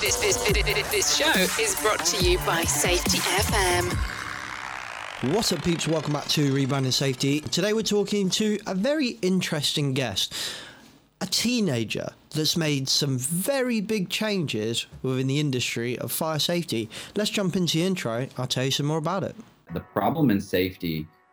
This show is brought to you by Safety FM. What's up, peeps? Welcome back to Rebounding Safety. Today we're talking to a very interesting guest, a teenager that's made some very big changes within the industry of fire safety. Let's jump into the intro. I'll tell you some more about it. The problem in safety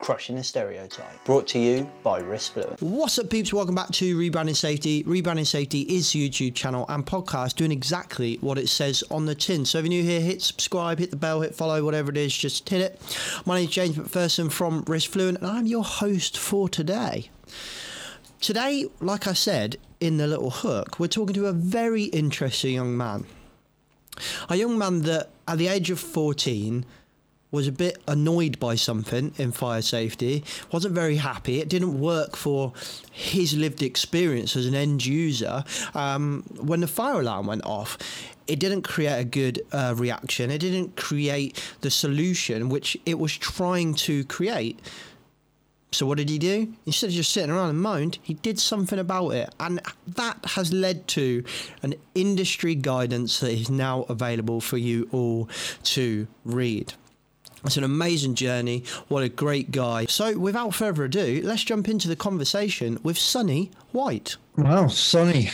crushing the stereotype. Brought to you by Risk Fluent. What's up, peeps? Welcome back to Rebranding Safety. Rebranding Safety is the YouTube channel and podcast doing exactly what it says on the tin. So if you're new here, hit subscribe, hit the bell, hit follow, whatever it is, just hit it. My name is James McPherson from Wrist Fluent, and I'm your host for today. Today, like I said in the little hook, we're talking to a very interesting young man. A young man that at the age of 14 was a bit annoyed by something in fire safety, wasn't very happy, it didn't work for his lived experience as an end user. When the fire alarm went off, it didn't create a good reaction, it didn't create the solution which it was trying to create. So what did he do? Instead of just sitting around and moaned, he did something about it. And that has led to an industry guidance that is now available for you all to read. It's an amazing journey. What a great guy. So without further ado, let's jump into the conversation with Sonny White. Wow, Sonny,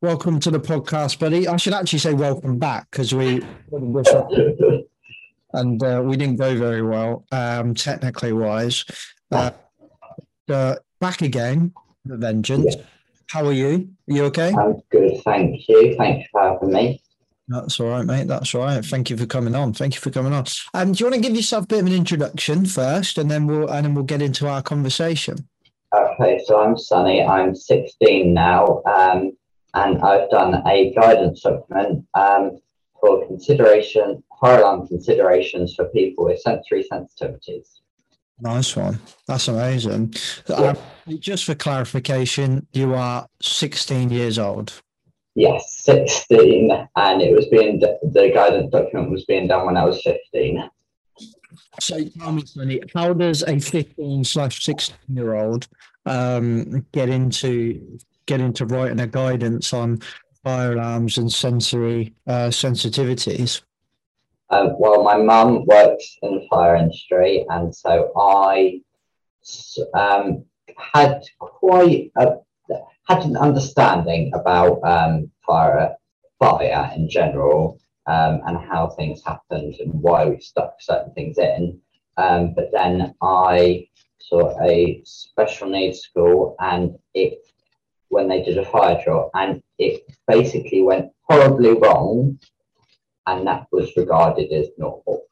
welcome to the podcast, buddy. I should actually say welcome back because we didn't go very well, technically wise. Back again, the vengeance. Yeah. How are you? Are you okay? I'm good, thank you. Thanks for having me. That's all right, mate. That's all right. Thank you for coming on. Do you want to give yourself a bit of an introduction first, and then we'll get into our conversation? Okay, so I'm Sonny. I'm 16 now, and I've done a guidance supplement for consideration, fire alarm considerations for people with sensory sensitivities. Nice one. That's amazing. Yeah. Just for clarification, you are 16 years old. Yes, 16, and it was the guidance document was being done when I was 15. So tell me, Sonny, how does a 15/16-year-old get into writing a guidance on fire alarms and sensory sensitivities? Well, my mum works in the fire industry, and so I had an understanding about fire in general and how things happened and why we stuck certain things in. But then I saw a special needs school when they did a fire drill, and it basically went horribly wrong, and that was regarded as normal.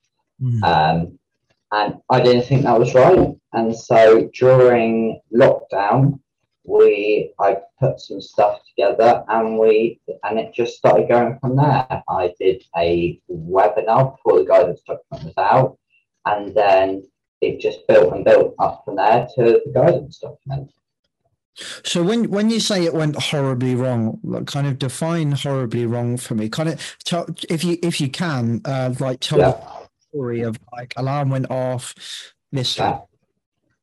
Mm. And I didn't think that was right. And so during lockdown, I put some stuff together and it just started going from there. I did a webinar before the guidance document was out, and then it just built up from there to the guidance document. So when you say it went horribly wrong, kind of define horribly wrong for me. Kind of tell, if you can, tell the story of alarm went off, this. Yeah.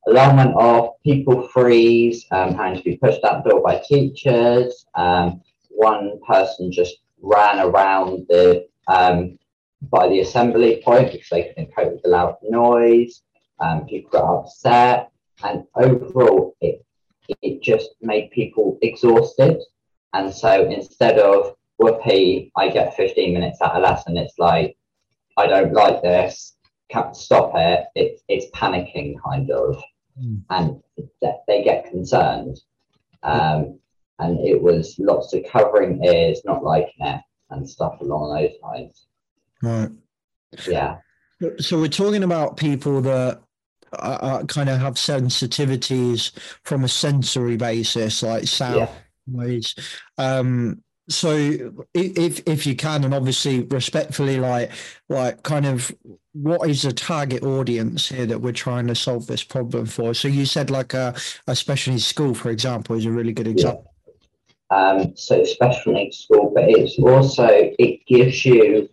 Alarm went off, people freeze, having to be pushed out the door by teachers. One person just ran around by the assembly point because they couldn't cope with the loud noise. People got upset, and overall it just made people exhausted. And so instead of, whoopee, I get 15 minutes out of lesson, it's like, I don't like this, can't stop it, it's panicking kind of. And they get concerned, and it was lots of covering ears, not liking it, and stuff along those lines. Right. Yeah. So we're talking about people that kind of have sensitivities from a sensory basis, like sound, noise. So if you can, and obviously respectfully, like kind of what is the target audience here that we're trying to solve this problem for? So you said like a special needs school, for example, is a really good example. Yeah. So special needs school, but it's also, it gives you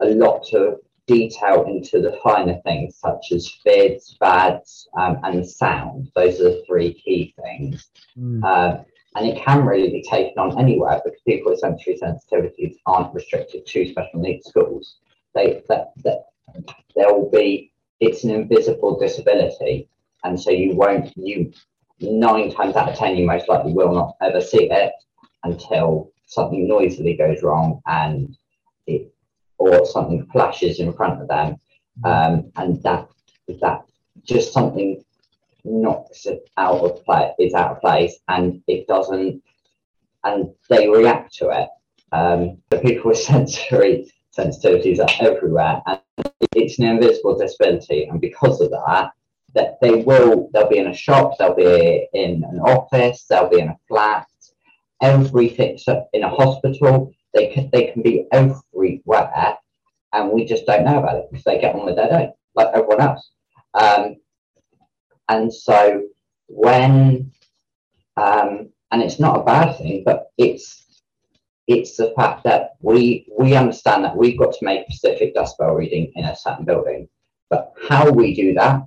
a lot of detail into the finer things such as FIDS, VADS, and sound. Those are the three key things. And it can really be taken on anywhere because people with sensory sensitivities aren't restricted to special needs schools. It's an invisible disability, and so you 9 times out of 10 you most likely will not ever see it until something noisily goes wrong or something flashes in front of them, and that just something knocks it out of place, is out of place, and it doesn't, and they react to it. The people with sensory sensitivities are everywhere, and it's an invisible disability, and because of that they'll be in a shop, they'll be in an office, they'll be in a flat, everything, so in a hospital, they can be everywhere, and we just don't know about it because they get on with their day like everyone else. And so when, and it's not a bad thing, but it's the fact that we understand that we've got to make specific dust bell reading in a certain building, but how we do that,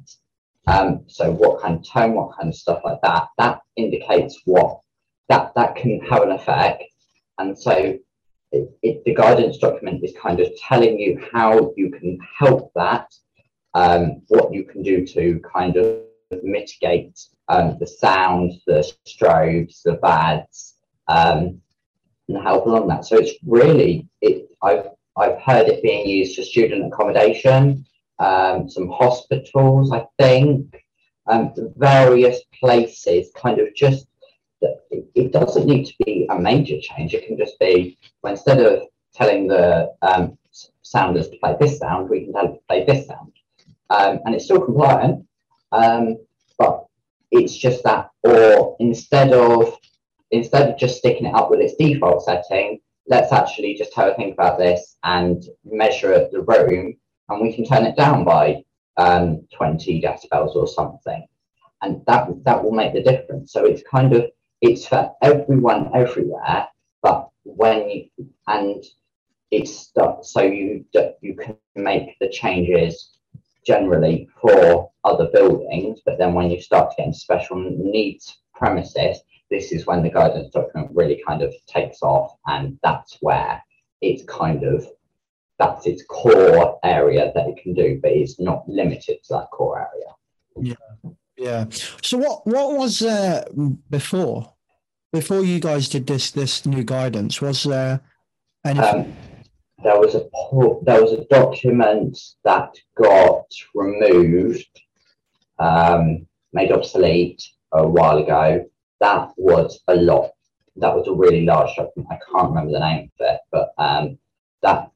so what kind of tone, what kind of stuff like that, that indicates what, that can have an effect. And so the guidance document is kind of telling you how you can help that, what you can do to kind of mitigate the sound, the strobes, the VADs, and help along that. So it's really, I've heard it being used for student accommodation, some hospitals, I think, various places, kind of just, it doesn't need to be a major change. It can just be, well, instead of telling the sounders to play this sound, we can tell them to play this sound. And it's still compliant. But it's just that, or instead of just sticking it up with its default setting, let's actually just have a think about this and measure the room, and we can turn it down by 20 decibels or something, and that will make the difference. So it's kind of, it's for everyone everywhere, but when you, and it's stuck, so you can make the changes generally for other buildings, but then when you start getting special needs premises, this is when the guidance document really kind of takes off, and that's where it's kind of, that's its core area that it can do, but it's not limited to that core area. Yeah. So what was there before you guys did this new guidance? Was there anything? There was a document that got removed, made obsolete a while ago. That was a lot. That was a really large document. I can't remember the name of it, but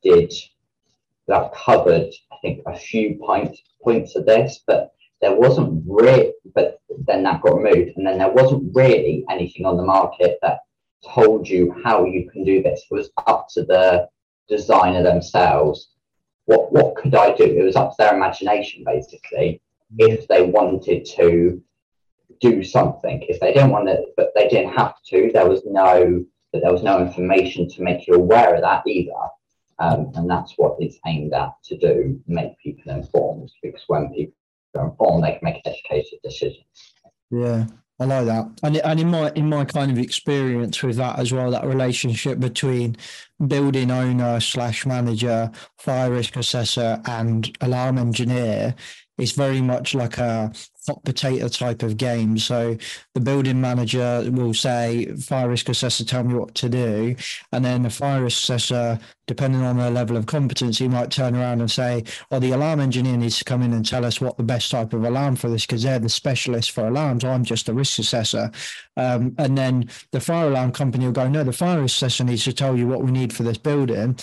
that covered, I think, a few points of this. But there wasn't really. But then that got removed, and then there wasn't really anything on the market that told you how you can do this. It was up to the designer themselves. What could I do? It was up to their imagination, basically, if they wanted to do something. If they didn't want to, but they didn't have to, there was no information to make you aware of that either. And that's what it's aimed at to do, make people informed, because when people are informed, they can make educated decisions. Yeah, I like that. And in my kind of experience with that as well, that relationship between building owner / manager, fire risk assessor and alarm engineer is very much like a hot potato type of game. So the building manager will say, fire risk assessor, tell me what to do. And then the fire risk assessor, depending on their level of competency, might turn around and say, well, the alarm engineer needs to come in and tell us what the best type of alarm for this, because they're the specialist for alarms. I'm just a risk assessor. And then the fire alarm company will go, no, the fire risk assessor needs to tell you what we need for this building.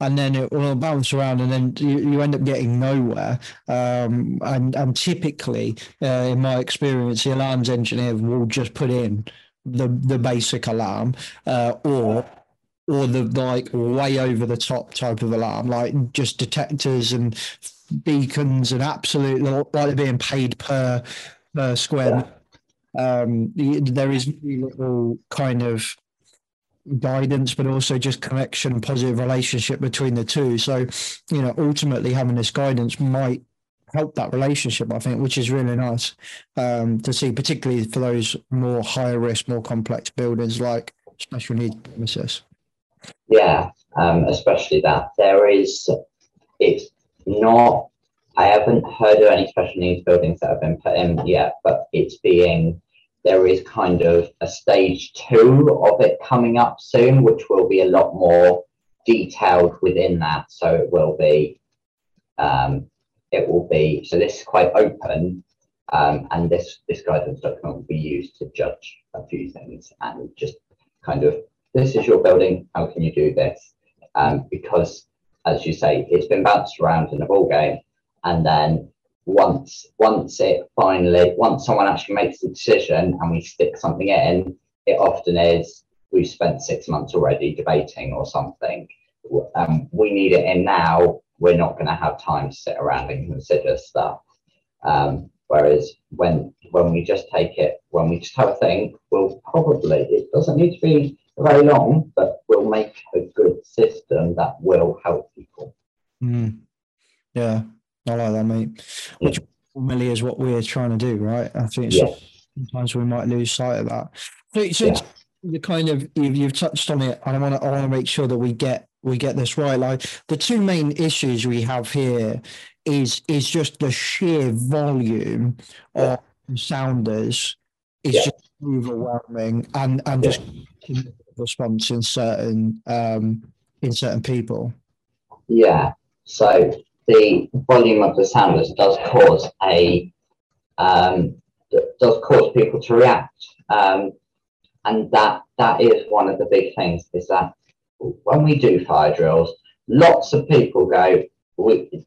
And then it will bounce around, and then you end up getting nowhere. And typically, in my experience, the alarms engineer will just put in the basic alarm, or or the like way over the top type of alarm, like just detectors and beacons and absolutely like they're being paid per square. Yeah. There is little kind of guidance, but also just connection, positive relationship between the two. So, you know, ultimately having this guidance might help that relationship, I think, which is really nice to see, particularly for those more higher risk, more complex buildings like special needs premises. Yeah, especially that. It's not, I haven't heard of any special needs buildings that have been put in yet, but there is kind of a stage 2 of it coming up soon, which will be a lot more detailed within that. So so this is quite open, and this guidance document will be used to judge a few things and just kind of, this is your building, how can you do this? Because, as you say, it's been bounced around in a ball game, and then once someone actually makes the decision and we stick something in, it often is we've spent 6 months already debating or something. We need it in now. We're not going to have time to sit around and consider stuff. Whereas when we just have a thing, it doesn't need to be very long, but we'll make a good system that will help people. Mm. Yeah. I like that, mate. Which really is what we're trying to do, right? I think sometimes we might lose sight of that. So the kind of, you've touched on it, and I want to make sure that we get this right. Like the two main issues we have here is just the sheer volume of sounders is just overwhelming, and just response in certain people. Yeah. So the volume of the sounders does cause cause people to react, and that is one of the big things, is that when we do fire drills, lots of people go,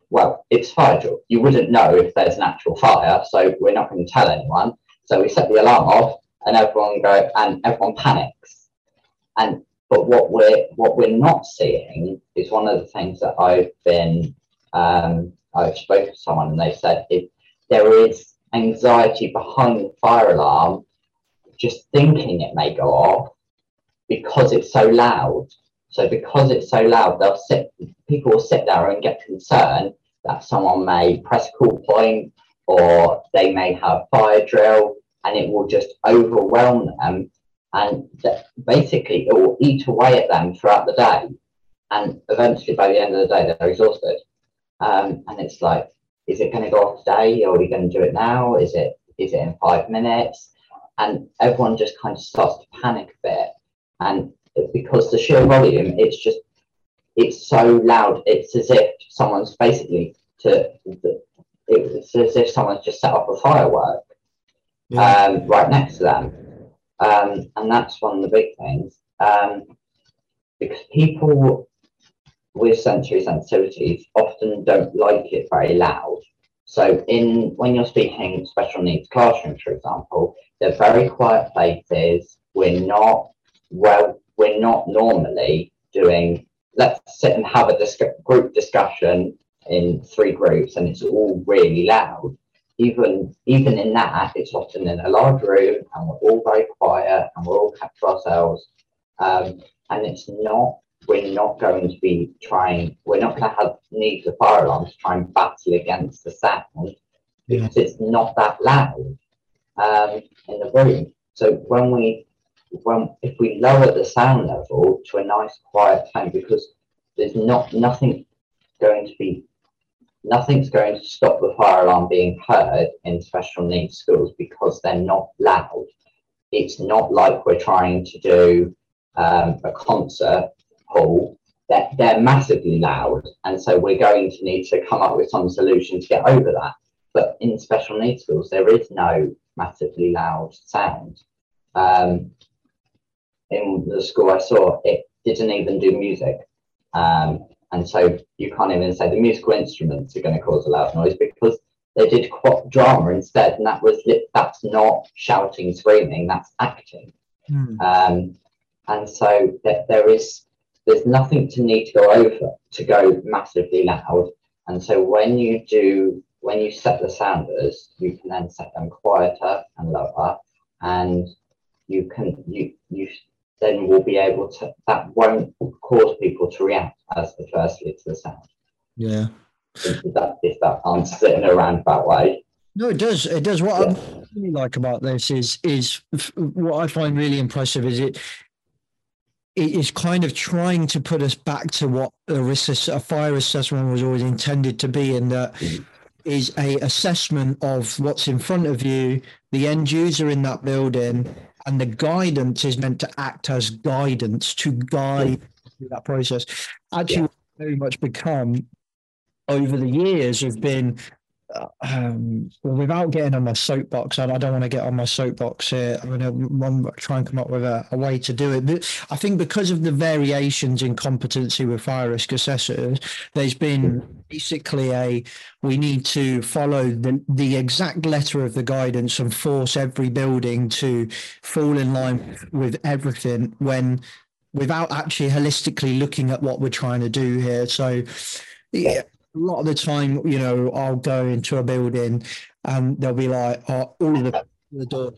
well, it's fire drill, you wouldn't know if there's an actual fire, so we're not going to tell anyone, so we set the alarm off and everyone panics. And but what we're not seeing is one of the things that I've spoken to someone and they said, if there is anxiety behind the fire alarm, just thinking it may go off because it's so loud. So because it's so loud, people will sit there and get concerned that someone may press call point or they may have fire drill, and it will just overwhelm them. And basically it will eat away at them throughout the day. And eventually by the end of the day, they're exhausted. And it's like, is it going to go off today? Are we going to do it now? Is it in 5 minutes? And everyone just kind of starts to panic a bit. And because the sheer volume, it's so loud. It's as if someone's just set off a firework right next to them. And that's one of the big things. Because people with sensory sensitivities often don't like it very loud. So when you're speaking special needs classrooms, for example, they're very quiet places. We're not normally doing, let's sit and have a group discussion in 3 groups, and it's all really loud. Even in that, it's often in a large room, and we're all very quiet, and we're all kept to ourselves. And it's not, we're not going to need the fire alarm to try and battle against the sound, because it's not that loud in the room. So if we lower the sound level to a nice quiet tone, because there's nothing's going to stop the fire alarm being heard in special needs schools, because they're not loud. It's not like we're trying to do a concert hall. They're massively loud, and so we're going to need to come up with some solution to get over that. But in special needs schools, there is no massively loud sound. In the school I saw, it didn't even do music, and so you can't even say the musical instruments are going to cause a loud noise, because they did quite drama instead, and that's not shouting, screaming, that's acting. And so there is There's nothing to need to go over to go massively loud. And so when you set the sounders, you can then set them quieter and lower, and you can you then will be able to, that won't cause people to react as adversely to the sound. Yeah. If that answers it in a roundabout way. No, it does. It does. What I really like about this is what I find really impressive is it is kind of trying to put us back to what a fire assessment was always intended to be, and that is a assessment of what's in front of you, the end user in that building, and the guidance is meant to act as guidance to guide through that process. Actually, very much become over the years has been. Without getting on my soapbox, I don't want to get on my soapbox here. I'm going to try and come up with a way to do it. But I think because of the variations in competency with fire risk assessors, there's been basically we need to follow the exact letter of the guidance and force every building to fall in line with everything without actually holistically looking at what we're trying to do here. So, yeah. A lot of the time, I'll go into a building and they'll be like, all of the doors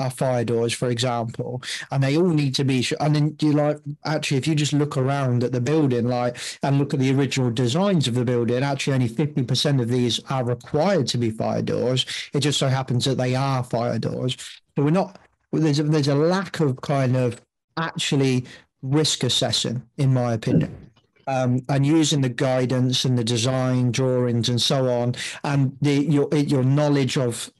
are fire doors, for example, and they all need to be. And then you like, actually, if you just look around at the building, and look at the original designs of the building, actually only 50% of these are required to be fire doors. It just so happens that they are fire doors. So there's a lack of kind of actually risk assessing, in my opinion. And using the guidance and the design drawings and so on, and your knowledge of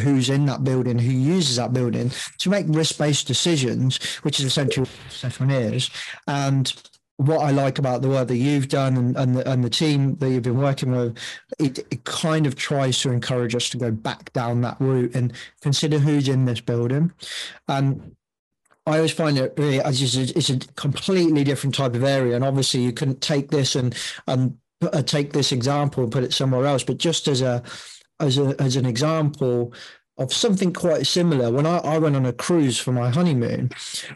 who's in that building, who uses that building, to make risk-based decisions, which is essentially what Stefan is. And what I like about the work that you've done and the team that you've been working with, it kind of tries to encourage us to go back down that route and consider who's in this building. And I always find it really, it's a completely different type of area. And obviously you couldn't take this and take this example and put it somewhere else. But just as an example of something quite similar, when I went on a cruise for my honeymoon,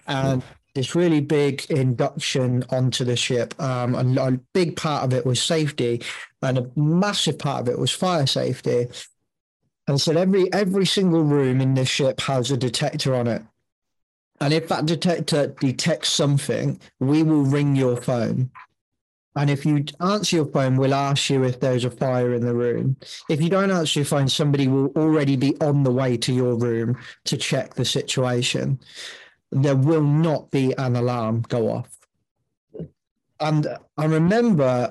and this really big induction onto the ship, and a big part of it was safety, and a massive part of it was fire safety. And so every single room in this ship has a detector on it. And if that detector detects something, we will ring your phone. And if you answer your phone, we'll ask you if there's a fire in the room. If you don't answer your phone, somebody will already be on the way to your room to check the situation. There will not be an alarm go off. And I remember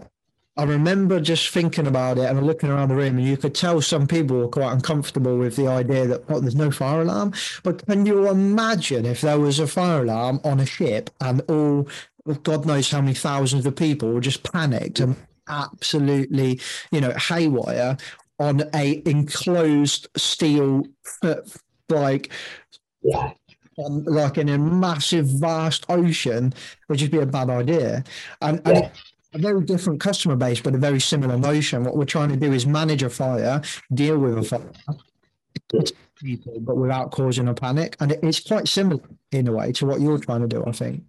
just thinking about it and looking around the room, and you could tell some people were quite uncomfortable with the idea that there's no fire alarm. But can you imagine if there was a fire alarm on a ship and all God knows how many thousands of people were just panicked and absolutely, haywire on a enclosed steel, like in a massive, vast ocean? Would just be a bad idea. And a very different customer base, but a very similar notion. What we're trying to do is manage a fire, deal with a fire, people, but without causing a panic. And it's quite similar in a way to what you're trying to do, I think.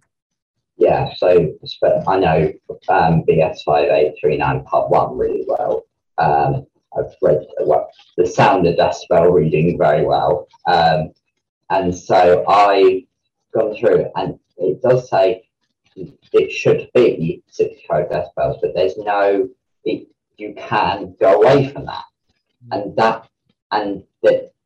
Yeah, so I know BS5839 part one really well. I've read the sound of dust spell reading very well. And so I've gone through, and it does say, it should be 65 decibels, but there's you can go away from that. And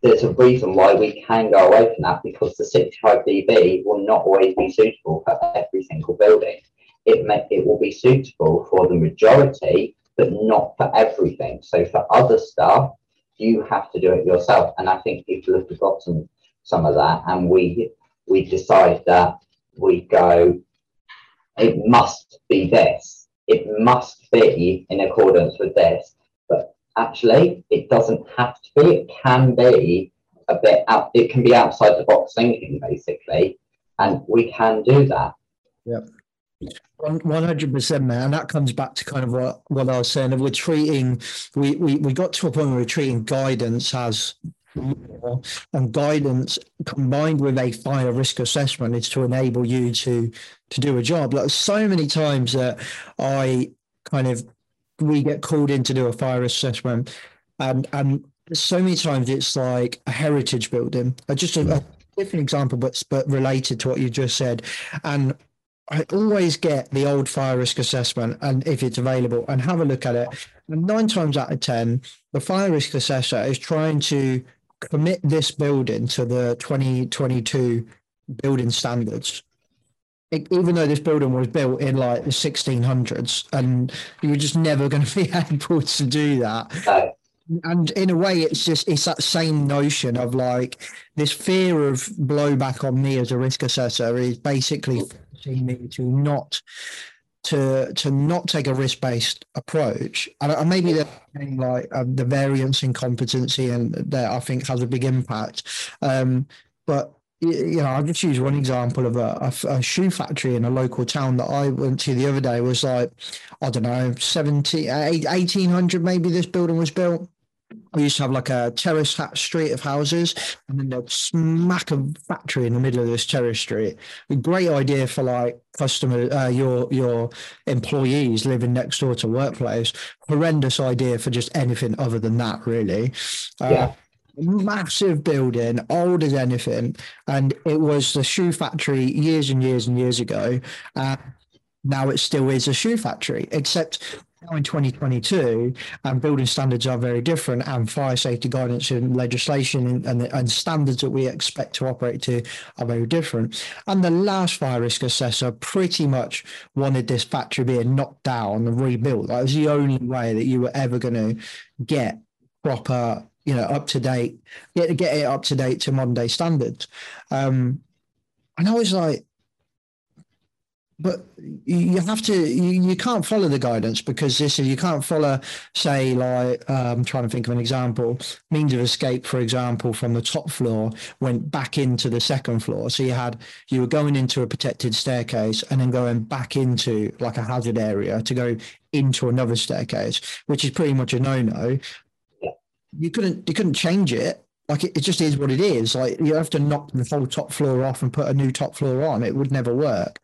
there's a reason why we can go away from that, because the 65 dB will not always be suitable for every single building. It will be suitable for the majority, but not for everything. So for other stuff, you have to do it yourself. And I think people have forgotten some of that, and we decide that we go, it must be this. It must be in accordance with this. But actually, it doesn't have to be. It can be a bit out. It can be outside the box thinking, basically, and we can do that. Yep, 100%, man. And that comes back to kind of what I was saying. If we're treating, we got to a point where we're treating guidance as more and guidance combined with a fire risk assessment is to enable you to do a job. Like so many times that we get called in to do a fire assessment, and so many times it's like a heritage building. Just a different example, but related to what you just said. And I always get the old fire risk assessment, and if it's available, and have a look at it. And 9 times out of 10, the fire risk assessor is trying to commit this building to the 2022 building standards, even though this building was built in like the 1600s, and you were just never going to be able to do that. And in a way, it's that same notion of like this fear of blowback on me as a risk assessor is basically forcing me to not take a risk-based approach. And maybe they're like the variance in competency, and that I think has a big impact. But you know, I'll just use one example of a shoe factory in a local town that I went to the other day. Was like, I don't know, 1800 maybe this building was built. We used to have like a terrace street of houses, and then they'd smack a factory in the middle of this terrace street. A great idea for like customer, your employees living next door to workplace. Horrendous idea for just anything other than that, really. Yeah. Massive building, old as anything, and it was the shoe factory years and years and years ago. Now it still is a shoe factory, except now in 2022, and building standards are very different, and fire safety guidance and legislation and standards that we expect to operate to are very different. And the last fire risk assessor pretty much wanted this factory being knocked down and rebuilt. That was the only way that you were ever going to get proper, you know, up to date, get it up to date to modern day standards. And I was like, but you have to, you can't follow the guidance, because this is, you can't follow, say, like, I'm trying to think of an example, means of escape, for example, from the top floor went back into the second floor. So you were going into a protected staircase and then going back into like a hazard area to go into another staircase, which is pretty much a no-no. You couldn't change it. Like it just is what it is. Like you have to knock the whole top floor off and put a new top floor on. It would never work.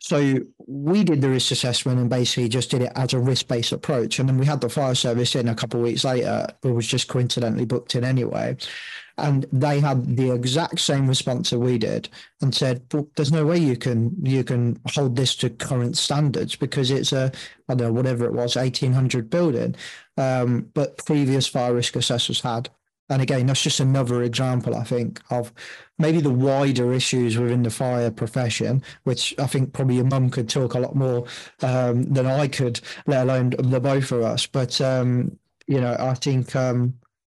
So we did the risk assessment and basically just did it as a risk-based approach. And then we had the fire service in a couple of weeks later, but was just coincidentally booked in anyway. And they had the exact same response that we did and said, well, there's no way you can hold this to current standards because it's a, I don't know, whatever it was, 1800 building, but previous fire risk assessors had. And again, that's just another example, I think, of maybe the wider issues within the fire profession, which I think probably your mum could talk a lot more than I could, let alone the both of us. But, you know, I think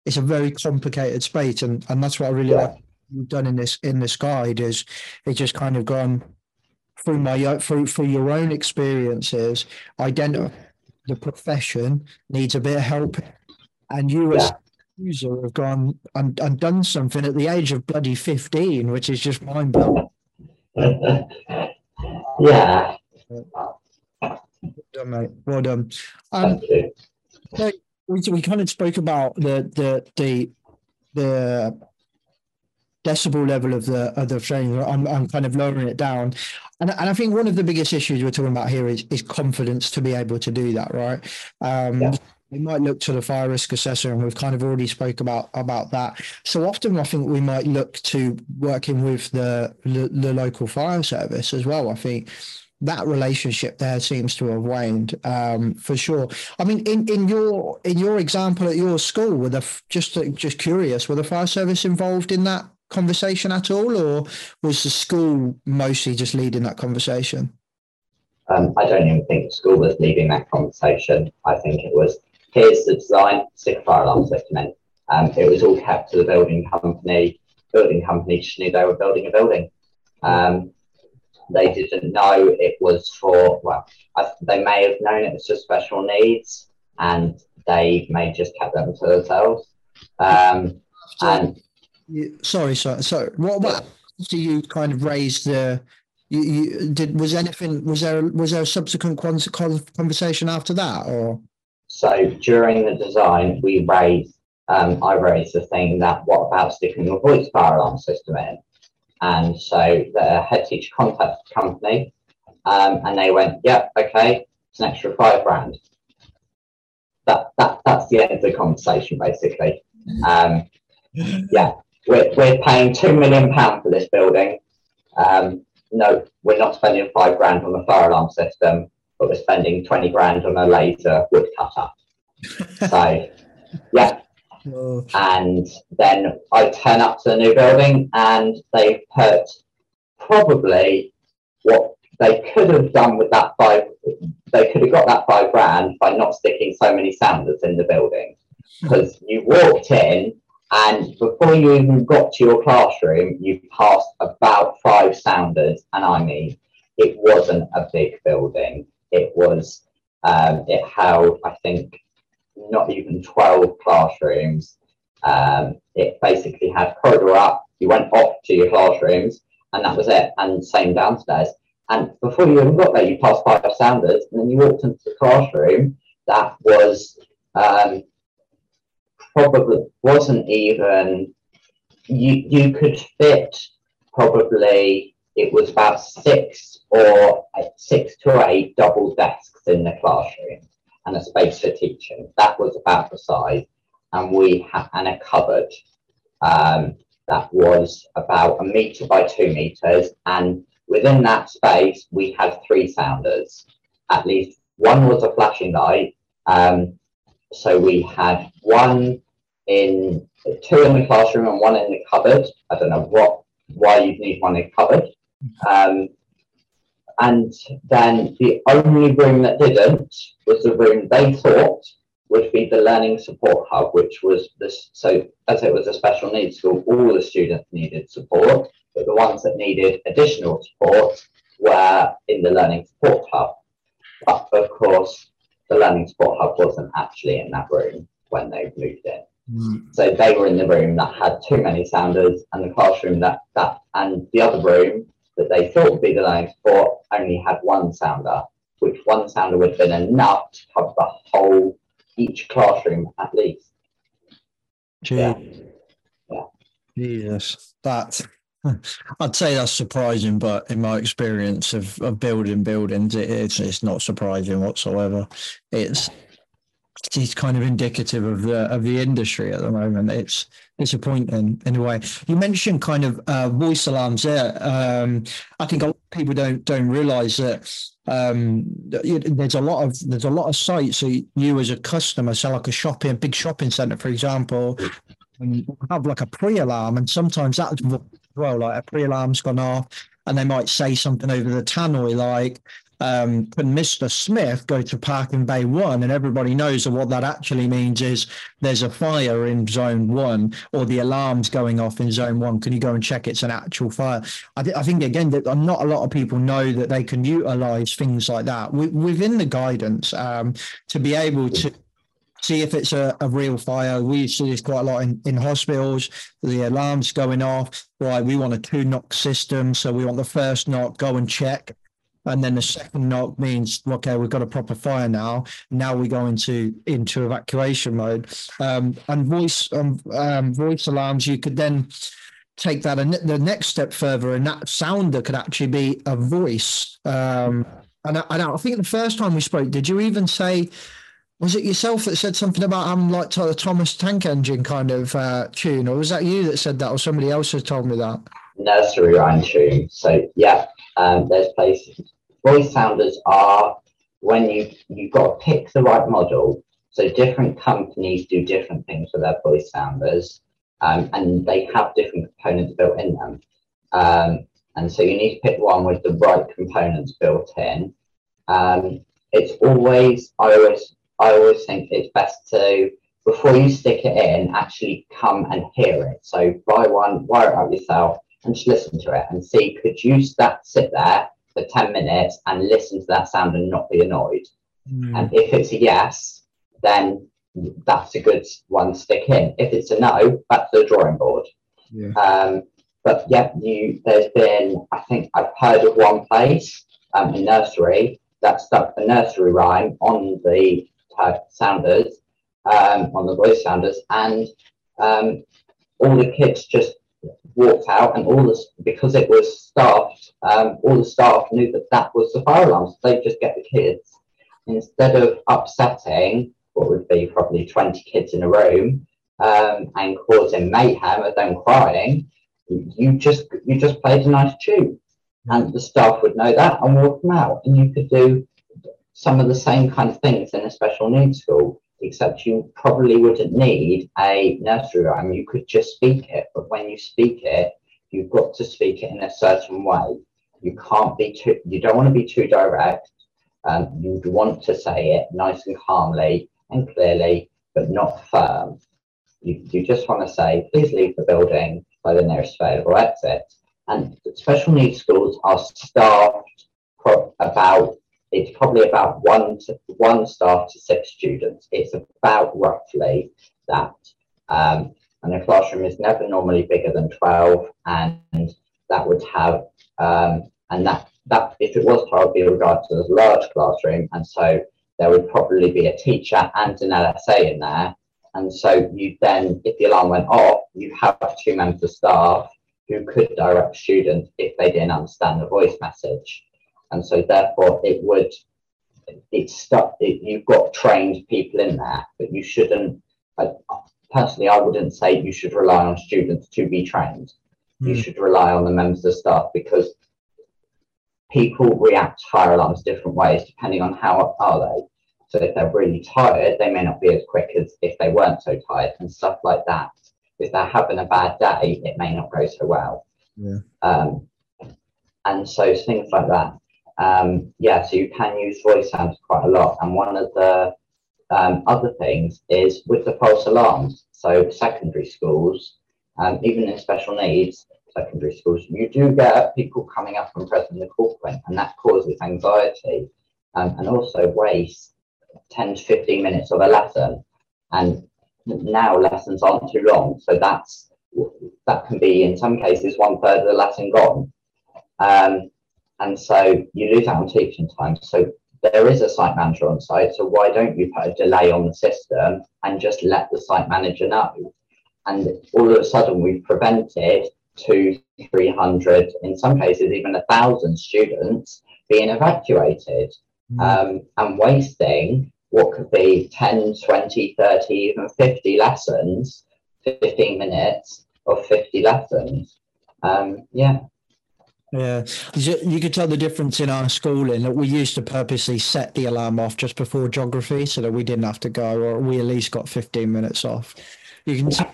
it's a very complicated space. And that's what I really like you've done in this guide is it's just kind of gone through through your own experiences, identify the profession needs a bit of help. And you as user have gone and done something at the age of bloody 15, which is just mind blowing. Yeah. Well done, mate. Well done. So we kind of spoke about the decibel level of the training. I'm kind of lowering it down, and I think one of the biggest issues we're talking about here is confidence to be able to do that, right? We might look to the fire risk assessor, and we've kind of already spoke about that. So often I think we might look to working with the local fire service as well. I think that relationship there seems to have waned for sure. I mean, in your example at your school, just curious, were the fire service involved in that conversation at all, or was the school mostly just leading that conversation? I don't even think the school was leading that conversation. I think it was, here's the design, stick a fire alarm system in. It was all kept to the building company. Building company just knew they were building a building. They didn't know it was for, they may have known it was just special needs, and they may have just kept them to themselves. Sorry. What about, do you kind of raise the, you did, was there a subsequent conversation after that, or? So during the design, we raised I raised the thing that what about sticking the voice fire alarm system in? And so the head teacher contacted the company and they went, yep, okay, it's an extra £5,000. That's the end of the conversation, basically. Yeah, we're paying £2 million for this building. No, we're not spending £5,000 on the fire alarm system, but we're spending £20,000 on a laser wood cutter. So, yeah. Whoa. And then I turn up to the new building and they put probably what they could have done with that five. They could have got that £5,000 by not sticking so many sounders in the building, because you walked in and before you even got to your classroom, you passed about 5 sounders. And I mean, it wasn't a big building. It was, it held, I think, not even 12 classrooms. It basically had corridor up, you went off to your classrooms, and that was it, and same downstairs. And before you even got there, you passed 5 sounders, and then you walked into the classroom that was probably wasn't even, you could fit probably, it was about 6 to 8 double desks in the classroom, and a space for teaching. That was about the size, and we had a cupboard that was about 1 meter by 2 meters, and within that space we had 3 sounders. At least one was a flashing light, so we had 2 in the classroom and 1 in the cupboard. I don't know why you'd need 1 in the cupboard. And then the only room that didn't was the room they thought would be the learning support hub, which was this. So as it was a special needs school, all the students needed support, but the ones that needed additional support were in the learning support hub. But of course, the learning support hub wasn't actually in that room when they moved in. So they were in the room that had too many sounders, and the classroom and the other room that they thought would be the learning support only had 1 sounder, which 1 sounder would have been enough to cover the whole, each classroom at least. Yeah. Jesus, that, I'd say that's surprising, but in my experience of building buildings, it's not surprising whatsoever. It's kind of indicative of the industry at the moment. It's disappointing in a way. You mentioned kind of voice alarms there. I think a lot of people don't realise that there's a lot of sites. So you as a customer, so like a big shopping centre, for example, and have like a pre-alarm, and sometimes that's as well, like a pre-alarm's gone off, and they might say something over the tannoy like, can Mr. Smith go to parking bay 1? And everybody knows that what that actually means is there's a fire in zone 1, or the alarm's going off in zone 1. Can you go and check it's an actual fire? I think, again, that not a lot of people know that they can utilize things like that within the guidance to be able to see if it's a real fire. We see this quite a lot in hospitals. The alarm's going off. Right, we want a 2-knock system, so we want the first knock, go and check. And then the second knock means, okay, we've got a proper fire now. Now we go into evacuation mode. And voice alarms, you could then take that the next step further, and that sounder could actually be a voice. And I think the first time we spoke, did you even say, was it yourself that said something about having like the Thomas Tank Engine kind of tune? Or was that you that said that, or somebody else has told me that? Nursery rhyme tune. So, yeah, there's places. Voice sounders are when you've got to pick the right model. So different companies do different things with their voice sounders, and they have different components built in them. And so you need to pick one with the right components built in. I always think it's best to, before you stick it in, actually come and hear it. So buy one, wire it up yourself, and just listen to it and see, could you sit there for 10 minutes and listen to that sound and not be annoyed? And if it's a yes, then that's a good one to stick in. If it's a no, back to the drawing board. But yeah, there's been, I think I've heard of one place, a nursery, that stuck the nursery rhyme on the sounders, on the voice sounders, and all the kids just walked out, and all this, because it was staffed, all the staff knew that that was the fire alarm, so they'd just get the kids, instead of upsetting what would be probably 20 kids in a room and causing mayhem of them crying. You just played a nice tune, and the staff would know that and walk them out. And you could do some of the same kind of things in a special needs school, except you probably wouldn't need a nursery rhyme. You could just speak it, but when you speak it, you've got to speak it in a certain way. You can't be too, you don't want to be too direct. You'd want to say it nice and calmly and clearly, but not firm. You just want to say, please leave the building by the nearest available exit. And special needs schools are staffed about one staff to 6 students. It's about roughly that. And a classroom is never normally bigger than 12, and that would have, and that if it was 12, would be regarded as a large classroom. And so there would probably be a teacher and an LSA in there. And so you then, if the alarm went off, you have 2 members of staff who could direct students if they didn't understand the voice message. And so therefore you've got trained people in there, but you shouldn't, personally, I wouldn't say you should rely on students to be trained. Mm. You should rely on the members of staff, because people react to fire alarms different ways depending on how up are they. So if they're really tired, they may not be as quick as if they weren't so tired, and stuff like that. If they're having a bad day, it may not go so well. Yeah. And so things like that. Yeah, so you can use voice sounds quite a lot. And one of the other things is with the false alarms. So secondary schools, even in special needs secondary schools, you do get people coming up and pressing the call point, and that causes anxiety, and also waste 10 to 15 minutes of a lesson. And now lessons aren't too long, so that can be in some cases 1/3 of the lesson gone. And so you lose out on teaching time. So there is a site manager on site, so why don't you put a delay on the system and just let the site manager know? And all of a sudden we've prevented 200, 300, in some cases even 1,000 students being evacuated, and wasting what could be 10, 20, 30, even 50 lessons, 15 minutes of 50 lessons. Yeah. Yeah, you could tell the difference in our schooling, that we used to purposely set the alarm off just before geography so that we didn't have to go, or we at least got 15 minutes off. You can tell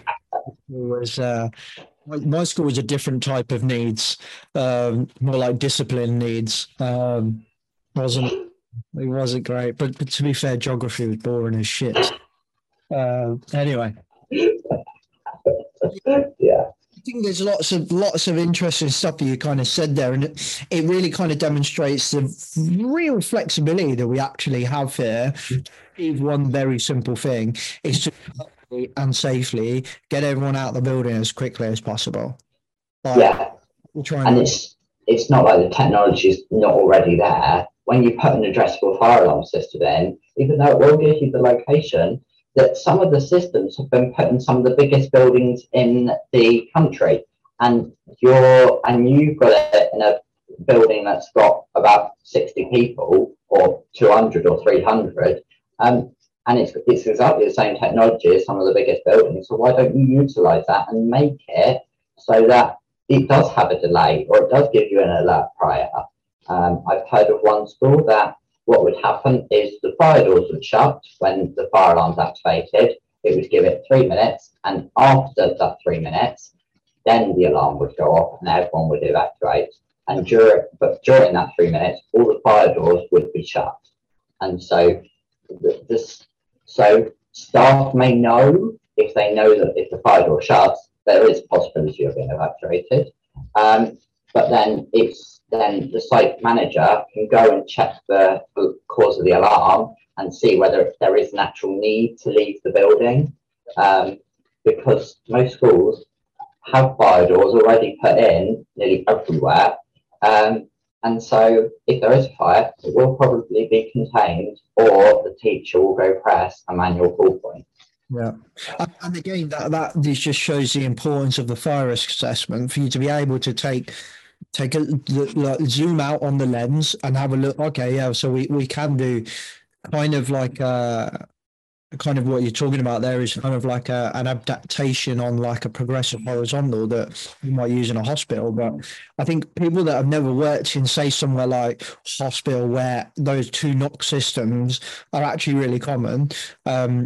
it was, my school was a different type of needs, more like discipline needs. It wasn't great, but to be fair, geography was boring as shit. Anyway. Yeah. I think there's lots of interesting stuff that you kind of said there, and it really kind of demonstrates the real flexibility that we actually have here. One very simple thing is to and safely get everyone out of the building as quickly as possible. Yeah, and it's not like the technology's not already there. When you put an addressable fire alarm system in, even though it will give you the location, that some of the systems have been put in some of the biggest buildings in the country, and you've got it in a building that's got about 60 people or 200 or 300, and it's exactly the same technology as some of the biggest buildings. So why don't you utilize that and make it so that it does have a delay, or it does give you an alert prior? I've heard of one school that what would happen is the fire doors would shut when the fire alarm's activated. It would give it 3 minutes, and after that 3 minutes, then the alarm would go off and everyone would evacuate. And during that 3 minutes, all the fire doors would be shut. And so so staff may know, if they know that if the fire door shuts, there is a possibility of being evacuated. But then the site manager can go and check the cause of the alarm and see whether there is an actual need to leave the building, because most schools have fire doors already put in nearly everywhere, and so if there is a fire, it will probably be contained, or the teacher will go press a manual call point. Yeah, and again, that this just shows the importance of the fire risk assessment for you to be able to take a like, zoom out on the lens and have a look. Okay, yeah, so we can do kind of like kind of what you're talking about there is kind of like an adaptation on like a progressive horizontal that you might use in a hospital. But I think people that have never worked in, say, somewhere like hospital where those two knock systems are actually really common, or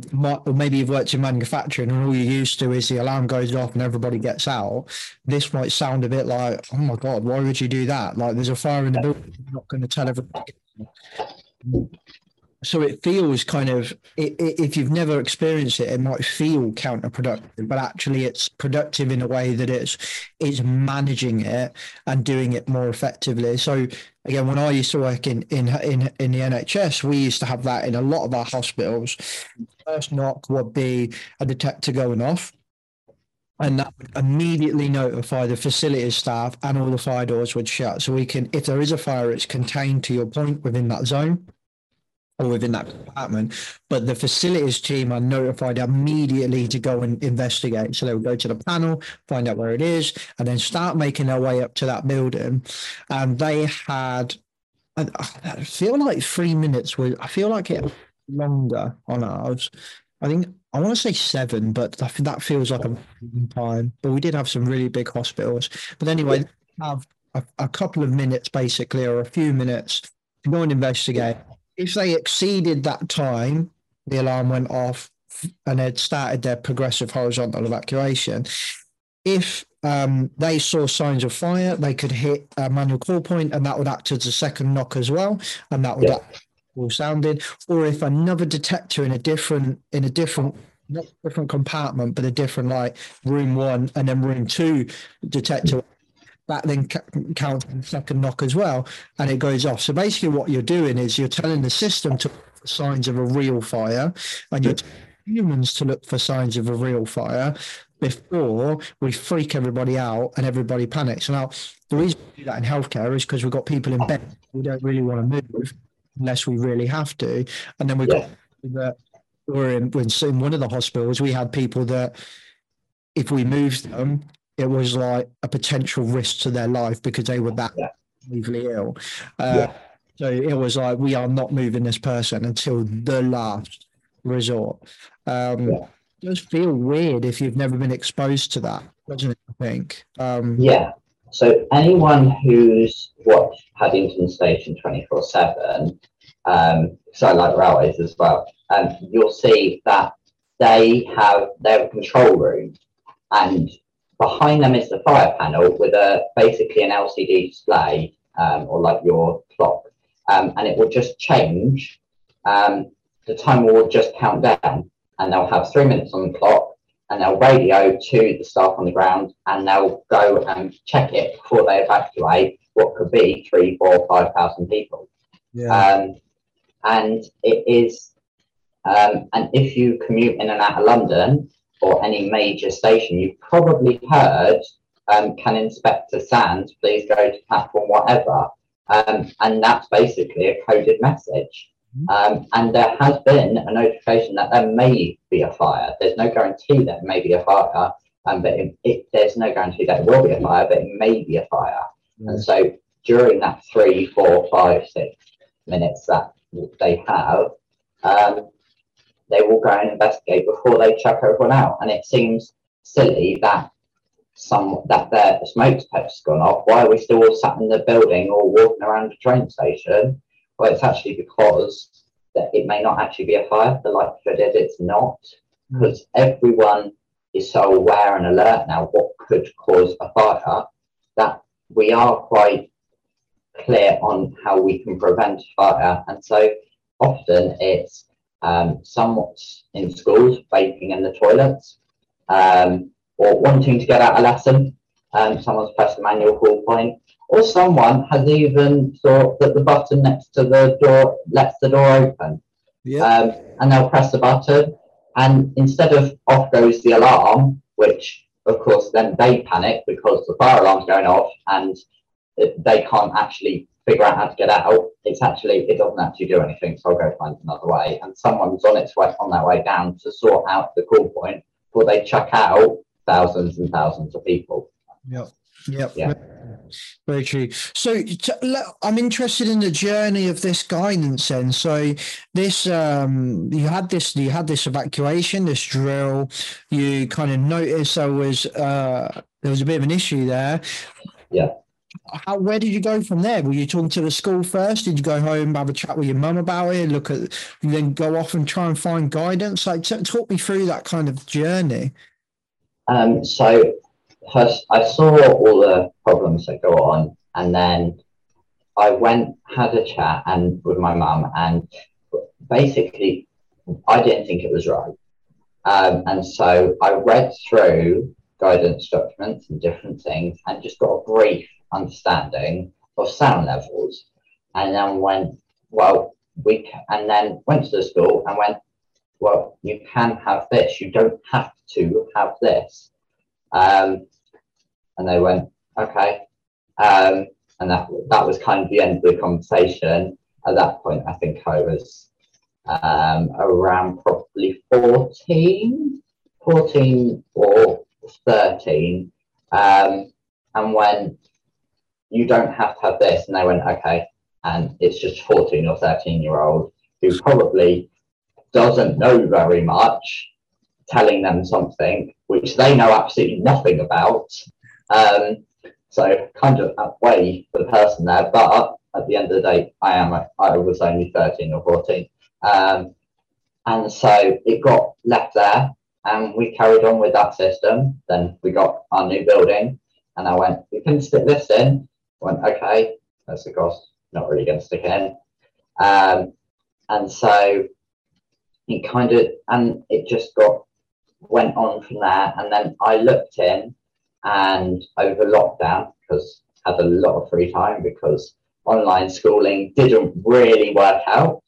maybe you've worked in manufacturing and all you're used to is the alarm goes off and everybody gets out. This might sound a bit like, oh my God, why would you do that? Like, there's a fire in the building, you're not going to tell everybody. So it feels kind of, if you've never experienced it, it might feel counterproductive, but actually it's productive in a way that it's managing it and doing it more effectively. So again, when I used to work in the NHS, we used to have that in a lot of our hospitals. First knock would be a detector going off, and that would immediately notify the facilities staff and all the fire doors would shut. So we can, if there is a fire, it's contained, to your point, within that zone or within that compartment, but the facilities team are notified immediately to go and investigate. So they will go to the panel, find out where it is, and then start making their way up to that building. And they had, I feel like 3 minutes was, I feel like it was longer on ours. I think, I want to say 7, but that feels like a long time. But we did have some really big hospitals. But anyway, they have a couple of minutes basically, or a few minutes, to go and investigate. If they exceeded that time, the alarm went off and they'd started their progressive horizontal evacuation. If they saw signs of fire, they could hit a manual call point, and that would act as a second knock as well, and that would act all sounded. Or if another detector in a different not different compartment, but a different, like room 1 and then room 2 detector, that then counts as a second knock as well, and it goes off. So basically what you're doing is you're telling the system to look for signs of a real fire, and you're telling humans to look for signs of a real fire before we freak everybody out and everybody panics. Now, the reason we do that in healthcare is because we've got people in bed. We don't really want to move unless we really have to. And then we've got people that were in one of the hospitals, we had people that if we moved them, it was like a potential risk to their life because they were that gravely ill. So it was like, we are not moving this person until the last resort. It does feel weird if you've never been exposed to that, doesn't it, I think? So anyone who's watched Paddington Station 24/7, so I like railways as well, you'll see that they have their control room, and behind them is the fire panel with basically an LCD display, or like your clock, and it will just change. The timer will just count down, and they'll have 3 minutes on the clock, and they'll radio to the staff on the ground, and they'll go and check it before they evacuate what could be 3, 4, 5,000 people. And it is, and if you commute in and out of London, or any major station, you've probably heard, can Inspector Sands please go to platform whatever? And that's basically a coded message. And there has been a notification that there may be a fire. There's no guarantee that it may be a fire, but there's no guarantee that it will be a fire, but it may be a fire. And so during that 3, 4, 5, 6 minutes that they have, they will go and investigate before they chuck everyone out. And it seems silly that the smoke detector's gone off. Why are we still all sat in the building or walking around the train station? Well, it's actually because that it may not actually be a fire. The likelihood is it's not, because everyone is so aware and alert now what could cause a fire that we are quite clear on how we can prevent fire. And so often it's somewhat in schools, vaping in the toilets, or wanting to get out a lesson, someone's pressed a manual call point, or someone has even thought that the button next to the door lets the door open. And they'll press the button, and instead of off goes the alarm, which of course then they panic because the fire alarm's going off, and they can't actually figure out how to get out. It doesn't actually do anything, so I'll go find another way. And someone's on their way down to sort out the call point before they chuck out thousands and thousands of people. Yep. Yep. Yeah. Very true. So I'm interested in the journey of this guidance then. So this, you had this evacuation, this drill, you kind of noticed there was a bit of an issue there. Yeah. Where did you go from there? Were you talking to the school first? Did you go home, have a chat with your mum about it, then go off and try and find guidance? Like, talk me through that kind of journey. So I saw all the problems that go on, and then I had a chat with my mum, and basically I didn't think it was right. And so I read through guidance documents and different things and just got a brief understanding of sound levels, and then went to the school and went, well, you can have this, you don't have to have this. And they went, okay. And that was kind of the end of the conversation. At that point, I think I was around probably 14 or 13, and when you don't have to have this, and they went, okay. And it's just 14 or 13-year-old who probably doesn't know very much, telling them something which they know absolutely nothing about. So kind of that way for the person there, but at the end of the day, I was only 13 or 14. And so it got left there, and we carried on with that system. Then we got our new building, and I went, we can stick this in. I went, okay, that's the cost, not really going to stick in. And so it kind of, and it just went on from there. And then I looked in, and over lockdown, because I had a lot of free time because online schooling didn't really work out,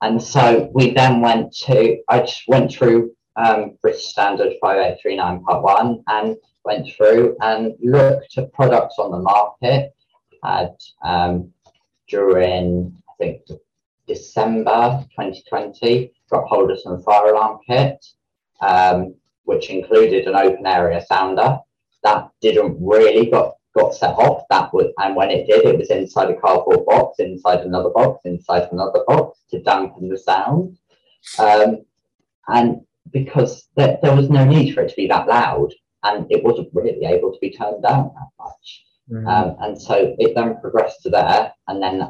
and so we then went through British Standard 5839 Part 1, and went through and looked at products on the market. During I think December 2020, got hold of some fire alarm kit, which included an open area sounder. That didn't really got set off. And when it did, it was inside a cardboard box, inside another box, inside another box to dampen the sound. And because there was no need for it to be that loud, and it wasn't really able to be turned down that much. Mm. And so it then progressed to there, and then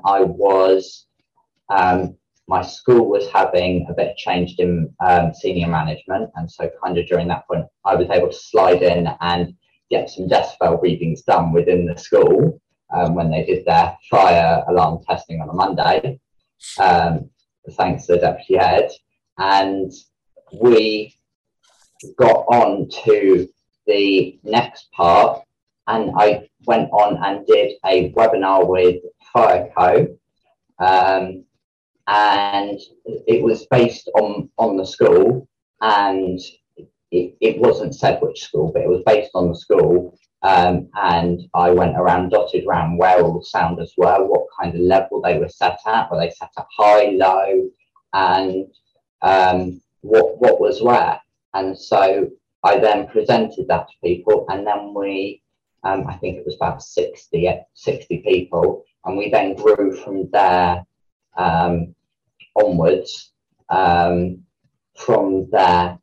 my school was having a bit of change in senior management, and so kind of during that point I was able to slide in and get some decibel readings done within the school when they did their fire alarm testing on a Monday, thanks to the deputy head. And we got on to the next part, and I went on and did a webinar with Fireco, and it was based on the school, and it wasn't said which school, but it was based on the school. And I went around, dotted around where all the sounders were, what kind of level they were set at, were they set at high, low, and what was where. And so I then presented that to people, and then we, I think it was about 60 people, and we then grew from there onwards, from there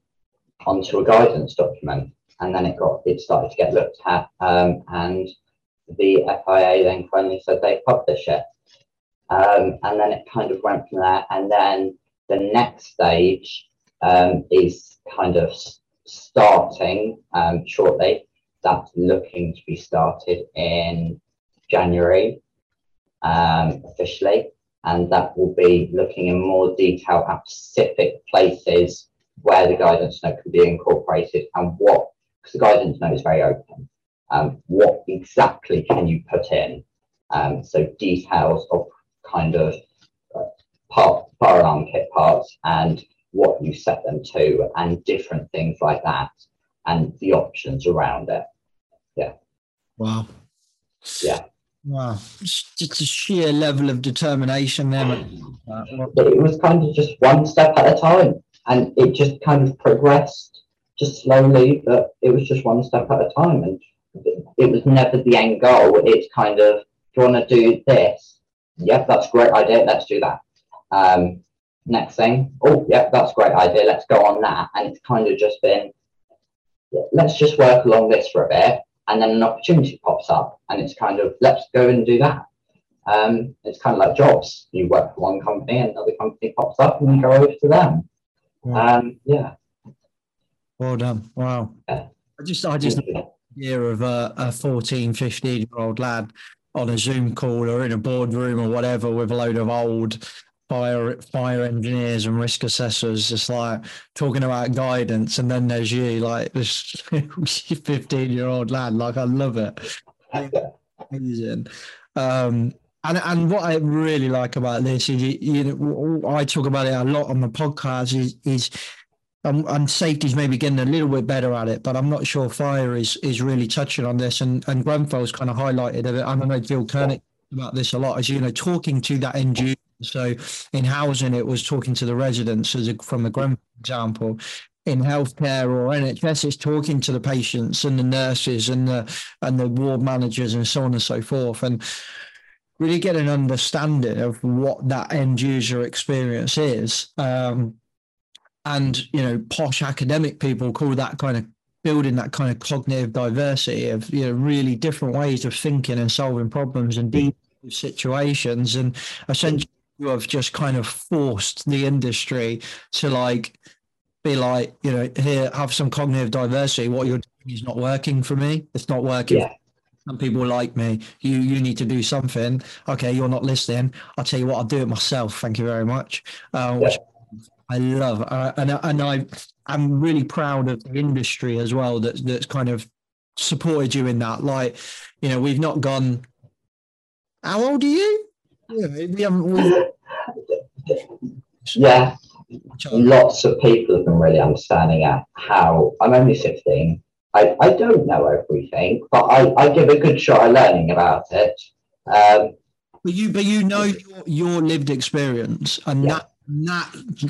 onto a guidance document, and then it started to get looked at, and the FIA then finally said they publish it, and then it kind of went from there. And then the next stage is kind of starting shortly. That's looking to be started in January officially, and that will be looking in more detail at specific places where the guidance note can be incorporated, and because the guidance note is very open, what exactly can you put in? So details of kind of fire alarm kit parts and what you set them to and different things like that, and the options around it. Yeah. Wow. Yeah. Wow. It's a sheer level of determination there. But it was kind of just one step at a time, and it just kind of progressed just slowly, but it was just one step at a time, and it was never the end goal. It's kind of, do you want to do this? Yep, that's a great idea. Let's do that. Next thing. Oh, yep, that's a great idea. Let's go on that. And it's kind of just been, let's just work along this for a bit. And then an opportunity pops up, and it's kind of, let's go and do that. It's kind of like jobs. You work for one company, and another company pops up, and you go over to them. Wow. Yeah. Well done. Wow. Yeah. I just had an idea of a 14, 15-year-old lad on a Zoom call or in a boardroom or whatever with a load of old fire engineers and risk assessors, just like talking about guidance, and then there's you, like this 15-year-old lad. Like, I love it. Amazing. And what I really like about this is, you know, I talk about it a lot on the podcast. And safety's maybe getting a little bit better at it, but I'm not sure fire is really touching on this. And Grenfell's kind of highlighted it. I know Phil Koenig about this a lot, as you know, talking to that end user. So in housing, it was talking to the residents, from the Grenfell example. In healthcare or NHS, it's talking to the patients and the nurses and the ward managers and so on and so forth. And really get an understanding of what that end user experience is. And, you know, posh academic people call that kind of building that kind of cognitive diversity of, you know, really different ways of thinking and solving problems and deep situations. And essentially you have just kind of forced the industry to be like, you know, here, have some cognitive diversity. What you're doing is not working for me. It's not working. Yeah. Some people like me. You need to do something. Okay, you're not listening. I'll tell you what, I'll do it myself. Thank you very much. Which I love, and I'm really proud of the industry as well that's kind of supported you in that. Like, you know, we've not gone, how old are you? Yeah, yeah. Lots of people have been really understanding at how I'm only 16. I don't know everything, but I give a good shot at learning about it. But you know your lived experience, and yeah. That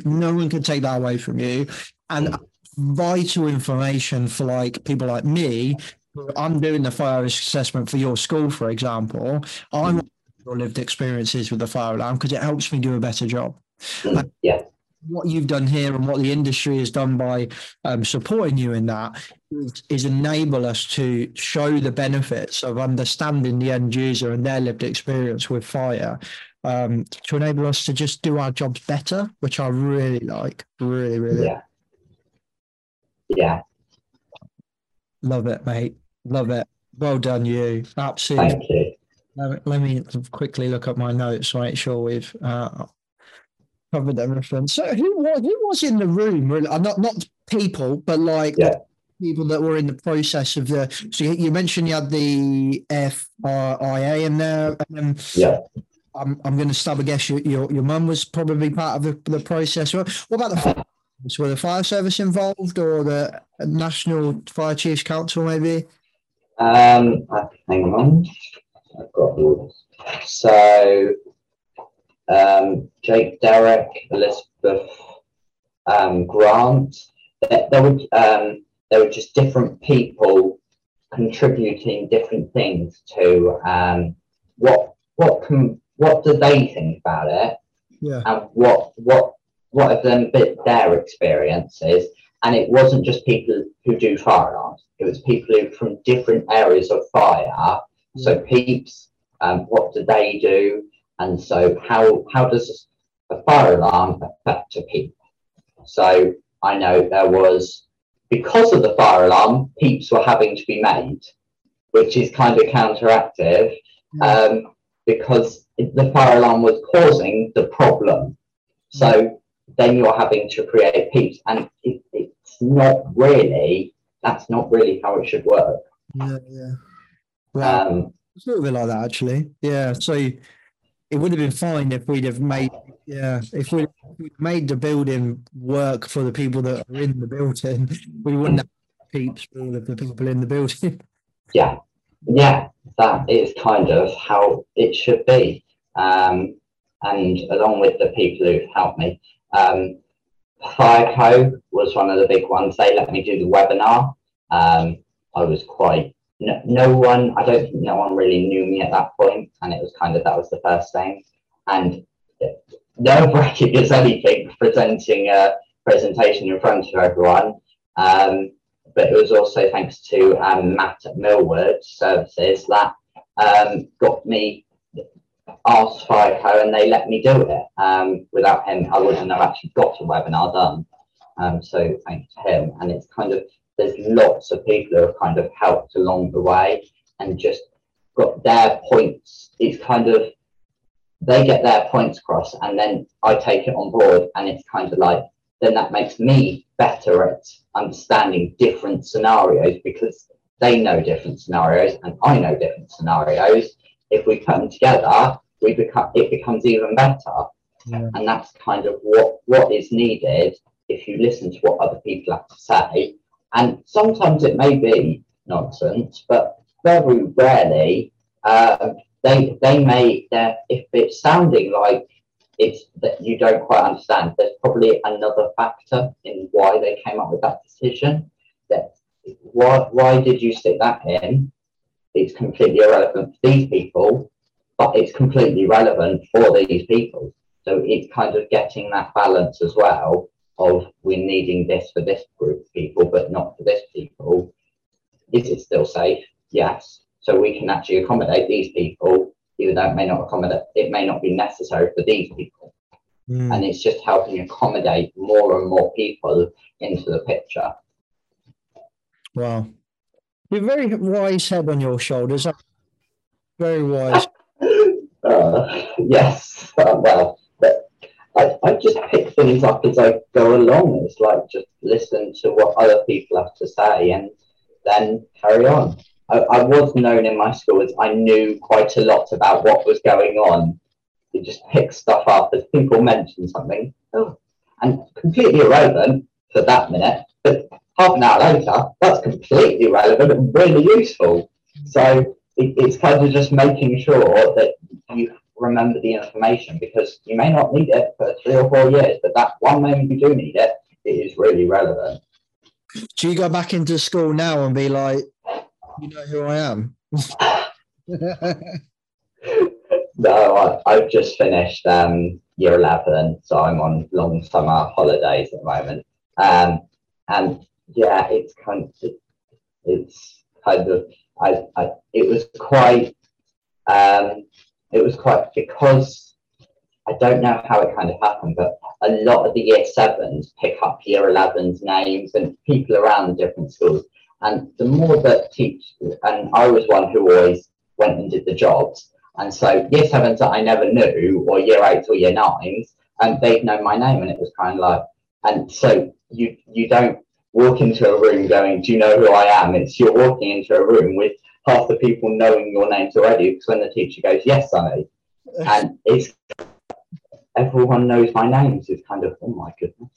no one can take that away from you, and vital information for people like me. I'm doing the fire risk assessment for your school, for example. I want your lived experiences with the fire alarm because it helps me do a better job. Yeah. What you've done here and what the industry has done by supporting you in that is enable us to show the benefits of understanding the end user and their lived experience with fire, to enable us to just do our jobs better, which I really like. Really, really. Yeah. Yeah. Love it, mate. Love it. Well done, you. Absolutely. Thank you. Let me quickly look up my notes, make sure we've covered everything. So who was in the room? Really? Not people, but people that were in the process of the. So you mentioned you had the FIA in there. Yeah. I'm going to stab a guess. Your mum was probably part of the process. What about the fire service? Were the fire service involved, or the National Fire Chiefs Council maybe? Hang on, I've got all this. So Jake, Derek, Elizabeth, Grant. There were just different people contributing different things to what do they think about it? Yeah. And what of them bit their experiences? And it wasn't just people who do fire alarms. It was people who from different areas of fire. Mm. So peeps, what do they do? And so how does a fire alarm affect a peep? So I know there was, because of the fire alarm, peeps were having to be made, which is kind of counteractive. Mm. Because the fire alarm was causing the problem. So then you're having to create peeps, and that's not really how it should work. Yeah, yeah. Well, it's a little bit like that, actually. Yeah, so it would have been fine if we'd have made, if we'd made the building work for the people that are in the building, we wouldn't have peeps for all of the people in the building. Yeah. Yeah, that is kind of how it should be. And along with the people who've helped me, Fireco was one of the big ones. They let me do the webinar. I was quite, I don't think no one really knew me at that point, and it was kind of, that was the first thing. And nerve-wracking as anything, presenting a presentation in front of everyone. But it was also thanks to Matt at Millward Services that got me asked Fireco, and they let me do it. Without him, I wouldn't have actually got a webinar done. So thanks to him. And it's kind of, there's lots of people who have kind of helped along the way and just got their points. It's kind of, they get their points across and then I take it on board, and it's kind of like, then that makes me better at understanding different scenarios, because they know different scenarios and I know different scenarios. If we come together, we become, it becomes even better. Yeah. And that's kind of what is needed if you listen to what other people have to say. And sometimes it may be nonsense, but very rarely they may, if it's sounding like it's that you don't quite understand, there's probably another factor in why they came up with that decision. That why did you stick that in? It's completely irrelevant for these people, but it's completely relevant for these people. So it's kind of getting that balance as well of, we're needing this for this group of people, but not for this people. Is it still safe? Yes. So we can actually accommodate these people, even though it may not accommodate, it may not be necessary for these people. Mm. And it's just helping accommodate more and more people into the picture. Wow. You're very wise head on your shoulders. Very wise. Yes. Well, but I just pick things up as I go along. It's like, just listen to what other people have to say and then carry on. I was known in my school as, I knew quite a lot about what was going on. You just pick stuff up as people mention something. Oh, and completely irrelevant for that minute, but half an hour later, that's completely relevant and really useful. So it's kind of just making sure that you remember the information, because you may not need it for 3 or 4 years, but that one moment you do need it, it is really relevant. Do you go back into school now and be like, you know who I am? No, I've just finished year 11, so I'm on long summer holidays at the moment. And yeah, it was quite, because I don't know how it kind of happened, but a lot of the year 7s pick up year 11's names and people around different schools. And the more that and I was one who always went and did the jobs. And so year 7s that I never knew, or year 8s or year 9s, and they'd know my name, and it was kind of like, and so you don't walk into a room going, do you know who I am? It's, you're walking into a room with half the people knowing your names already, because when the teacher goes, yes, Sonny, and it's, everyone knows my names, it's kind of, oh my goodness.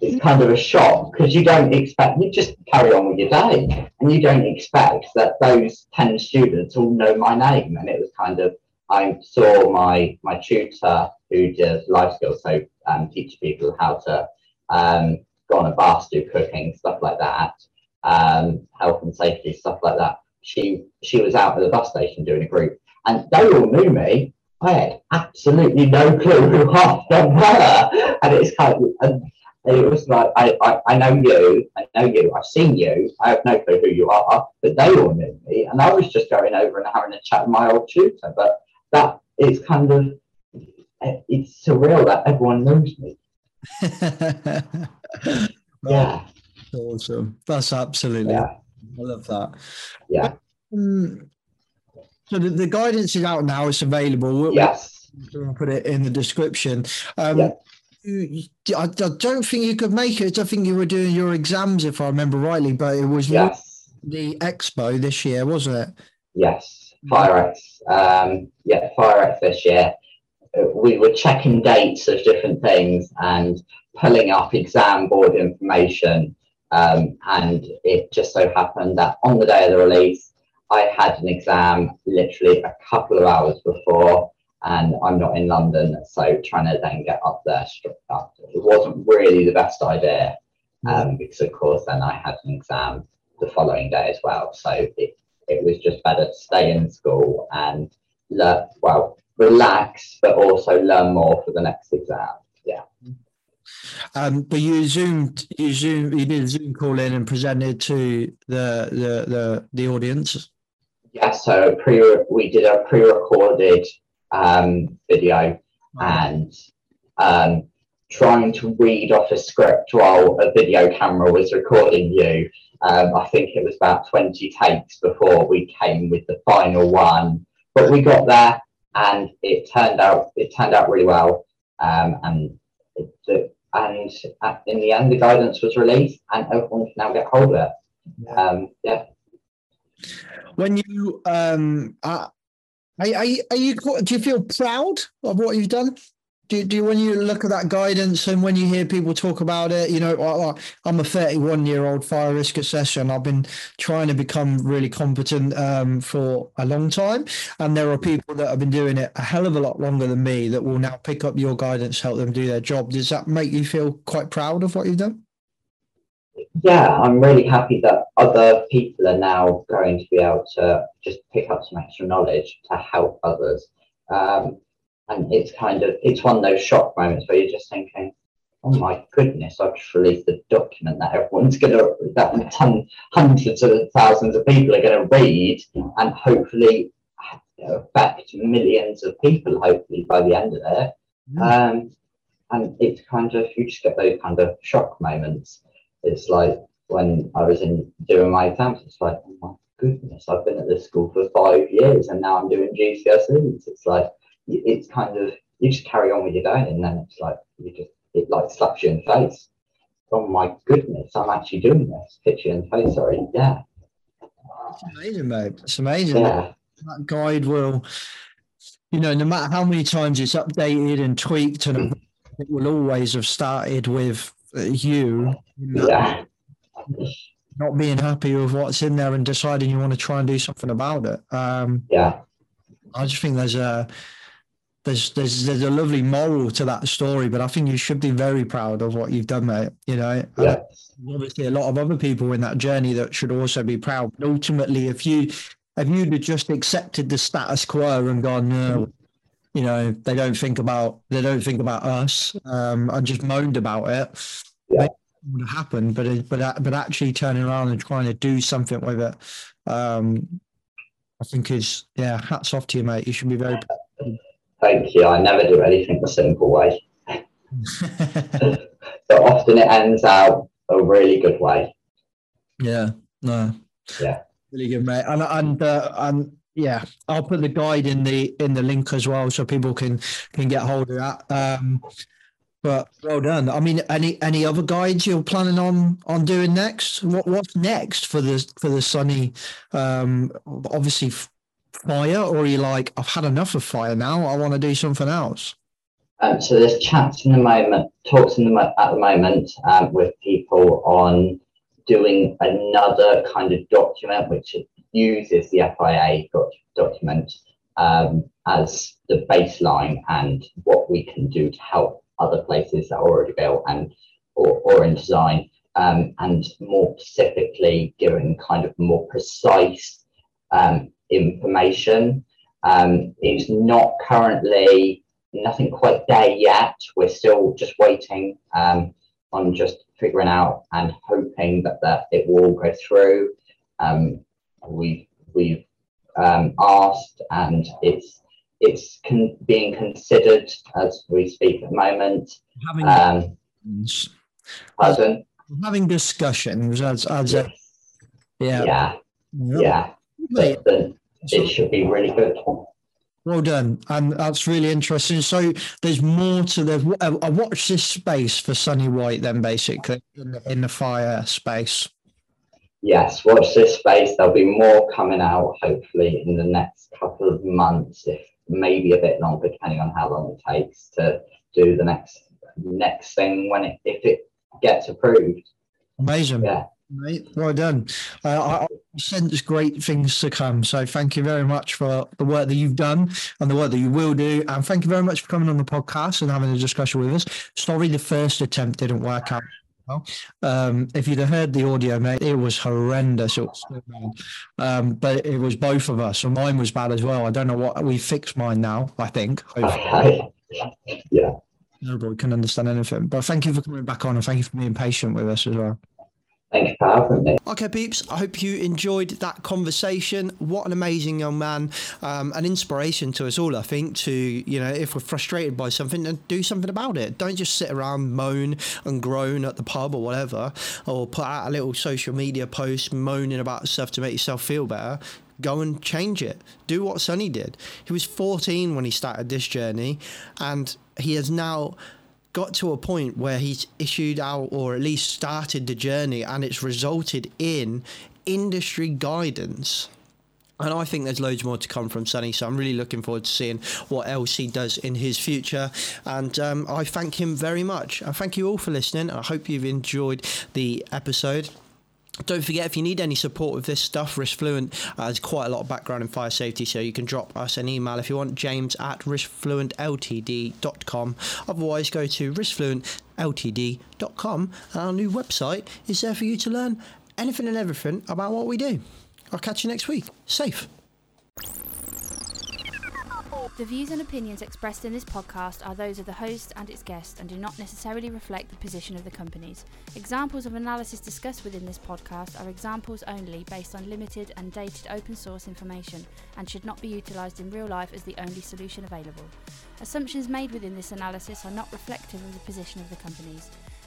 It's kind of a shock, because you don't expect, you just carry on with your day, and you don't expect that those 10 students all know my name. And it was kind of, I saw my tutor who does life skills, so teach people how to go on a bus, do cooking, stuff like that, health and safety, stuff like that. She was out at the bus station doing a group, and they all knew me. I had absolutely no clue who half them were. And it's kind of, and it was like, I know you, I've seen you, I have no clue who you are, but they all knew me, and I was just going over and having a chat with my old tutor. But that is kind of, it's surreal that everyone knows me. Yeah, awesome. That's absolutely, yeah. I love that. Yeah. So the guidance is out now, it's available. Yes, we'll put it in the description. Yeah. I don't think you could make it. I think you were doing your exams, if I remember rightly, but it was, yes, the expo this year, wasn't it? Yes, FireX. Yeah, FireX this year. We were checking dates of different things and pulling up exam board information And it just so happened that on the day of the release, I had an exam literally a couple of hours before, and I'm not in London, so trying to then get up there it wasn't really the best idea, because of course then I had an exam the following day as well. So it was just better to stay in school and learn, well, relax, but also learn more for the next exam. Yeah. But you did a Zoom call in and presented to the audience. Yeah, so we did a pre-recorded video, and trying to read off a script while a video camera was recording you. I think it was about 20 takes before we came with the final one, but we got there and it turned out really well. And in the end, the guidance was released, and everyone can now get hold of it. Yeah. When you do you feel proud of what you've done? Do you, when you look at that guidance and when you hear people talk about it, you know, I'm a 31-year-old fire risk assessor, and I've been trying to become really competent for a long time. And there are people that have been doing it a hell of a lot longer than me that will now pick up your guidance, help them do their job. Does that make you feel quite proud of what you've done? Yeah, I'm really happy that other people are now going to be able to just pick up some extra knowledge to help others. And it's one of those shock moments where you're just thinking, oh my goodness, I've just released a document that hundreds of thousands of people are going to read, and hopefully affect millions of people, hopefully, by the end of it. And it's you just get those kind of shock moments. It's like when I was doing my exams, it's like, oh my goodness, I've been at this school for 5 years and now I'm doing GCSEs. It's like, it's you just carry on with your day, and then it's like it slaps you in the face. Oh my goodness, I'm actually doing this. Hit you in the face, sorry. Yeah. It's amazing, mate. It's amazing. Yeah. That guide will, you know, no matter how many times it's updated and tweaked, and it will always have started with you. Yeah. Not being happy with what's in there and deciding you want to try and do something about it. Yeah. I just think there's a lovely moral to that story, but I think you should be very proud of what you've done, mate. You know, yes. Obviously a lot of other people in that journey that should also be proud. But ultimately, if you'd just accepted the status quo and gone, no, you know, they don't think about us, and just moaned about it, yeah, it would have happened. But actually turning around and trying to do something with it, I think is, yeah, hats off to you, mate. You should be very proud. Thank you. I never do anything the simple way. So often it ends out a really good way. Yeah. No. Yeah. Really good, mate. And yeah, I'll put the guide in the link as well, so people can get hold of that. But well done. I mean, any other guides you're planning on doing next? What's next for the Sonny? Obviously fire, or are you like, I've had enough of fire now, I want to do something else? So there's talks at the moment with people on doing another kind of document which uses the FIA document as the baseline, and what we can do to help other places that are already built or in design, and more specifically giving kind of more precise information. It's not currently, nothing quite there yet. We're still just waiting on just figuring out and hoping that it will all go through. We've asked, and it's being considered as we speak at the moment. Having discussions. Yeah. But it should be really good. Well done, and that's really interesting. So there's more to the. I watch this space for Sonny White, then, basically in the fire space. Yes, watch this space. There'll be more coming out, hopefully, in the next couple of months, if maybe a bit longer, depending on how long it takes to do the next thing if it gets approved. Amazing. Yeah. Mate, well done. I sense great things to come. So thank you very much for the work that you've done and the work that you will do. And thank you very much for coming on the podcast and having a discussion with us. Sorry, the first attempt didn't work out. If you'd have heard the audio, mate, it was horrendous. It was so bad. But it was both of us, and mine was bad as well. I don't know what we fixed mine now. I think. Hopefully. Yeah. Nobody can understand anything. But thank you for coming back on, and thank you for being patient with us as well. Thanks for having me. Okay, peeps, I hope you enjoyed that conversation. What an amazing young man, an inspiration to us all, I think, to, you know, if we're frustrated by something, then do something about it. Don't just sit around, moan and groan at the pub or whatever, or put out a little social media post moaning about stuff to make yourself feel better. Go and change it. Do what Sonny did. He was 14 when he started this journey, and he has now got to a point where he's issued out, or at least started the journey, and it's resulted in industry guidance. And I think there's loads more to come from Sonny, so I'm really looking forward to seeing what else he does in his future. And I thank him very much. I thank you all for listening. I hope you've enjoyed the episode. Don't forget, if you need any support with this stuff, Risk Fluent has quite a lot of background in fire safety, so you can drop us an email if you want, james@riskfluentltd.com. Otherwise, go to riskfluentltd.com, and our new website is there for you to learn anything and everything about what we do. I'll catch you next week. Safe. The views and opinions expressed in this podcast are those of the host and its guest and do not necessarily reflect the position of the companies. Examples of analysis discussed within this podcast are examples only, based on limited and dated open source information, and should not be utilised in real life as the only solution available. Assumptions made within this analysis are not reflective of the position of the companies.